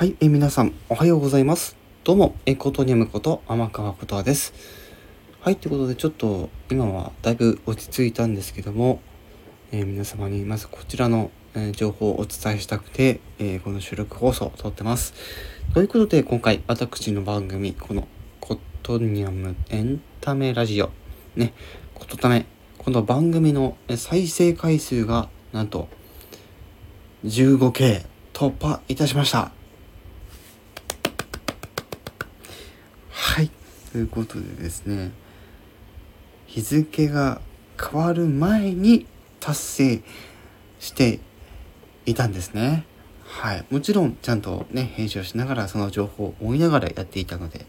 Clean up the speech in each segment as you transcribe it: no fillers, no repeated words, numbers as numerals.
はい、皆さんおはようございます。どうもことにゃむこと天川ことあです。はい、ということでちょっと今はだいぶ落ち着いたんですけども、皆様にまずこちらの、情報をお伝えしたくて、この収録放送を撮ってます。ということで今回私の番組、このことにゃむエンタメラジオね、ことため、この番組の再生回数がなんと 15K 突破いたしました。はい、ということでですね、日付が変わる前に達成していたんですね。はい、もちろんちゃんとね編集をしながら、その情報を追いながらやっていたので、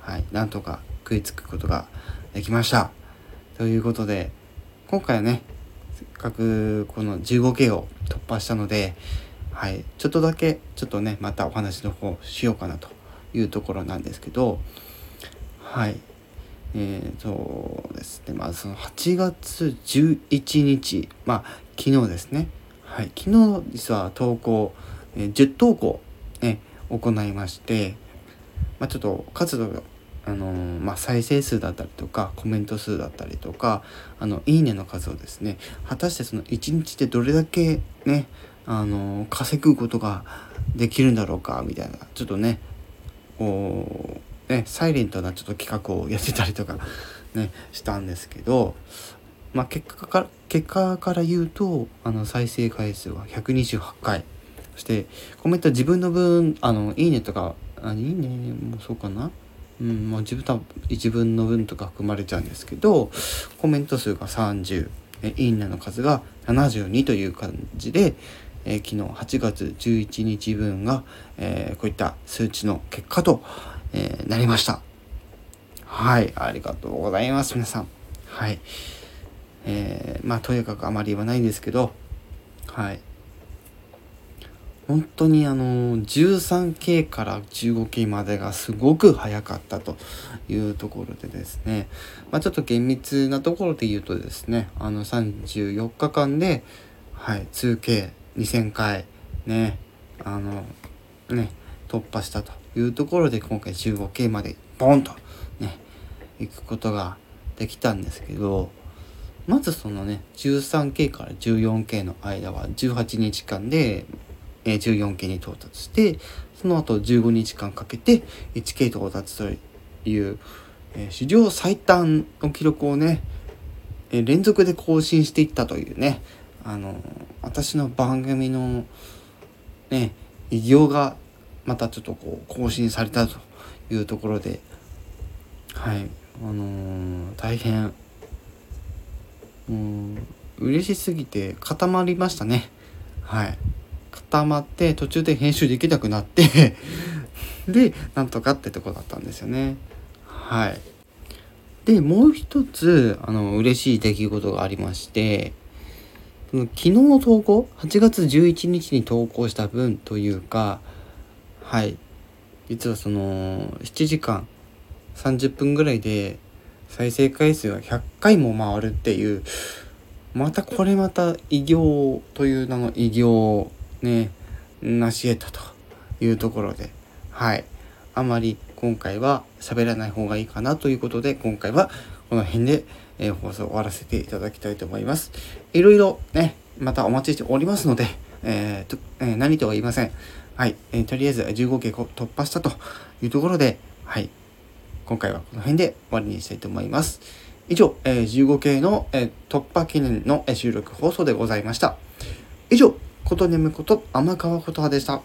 はい、なんとか食いつくことができました。ということで今回はね、せっかくこの 15K を突破したので、はい、ちょっとだけちょっとねまたお話の方しようかなというところなんですけど、はい、ですね、まあその8月11日、まあ昨日ですね、はい、昨日実は投稿、10投稿、ね、行いまして、まあ、ちょっと活動が再生数だったりとかコメント数だったりとかいいねの数をですね、果たしてその1日でどれだけね稼ぐことができるんだろうかみたいな、ちょっとねこうねサイレントなちょっと企画をやってたりとかねしたんですけど、まあ結果から言うと再生回数は128回、そしてコメント自分の分いいねとかいいねもそうかな、もう自分の分とか含まれちゃうんですけど、コメント数が30、いいねの数が72という感じで、昨日8月11日分が、こういった数値の結果と、なりました。はい、ありがとうございます皆さん。はい、まあとにかくあまり言わないんですけど、はい、本当に13K から 15K までがすごく早かったというところでですね、まあ、ちょっと厳密なところで言うとですね、34日間で、はい、2K 2000回ね突破したというところで、今回 15K までボンとね行くことができたんですけど、まずそのね 13K から 14K の間は18日間で14K に到達して、その後15日間かけて 1K 到達という、史上最短の記録をね、連続で更新していったというね、私の番組のね偉業がまたちょっとこう更新されたというところで、はい、大変嬉しすぎて固まりましたね。はい、固まって途中で編集できなくなってでなんとかってとこだったんですよね。はい、でもう一つ嬉しい出来事がありまして、昨日の投稿、8月11日に投稿した分というか、はい、実はその7時間30分ぐらいで再生回数が100回も回るっていう、またこれまた偉業という名の偉業ね、成し得たというところで、はい、あまり今回は喋らない方がいいかなということで、今回はこの辺で、放送を終わらせていただきたいと思います。いろいろねまたお待ちしておりますので、何とは言いません。はい、とりあえず 15K 突破したというところで、はい、今回はこの辺で終わりにしたいと思います。以上、15K の、突破記念の収録放送でございました。以上、ことにゃむこと天川ことあでした。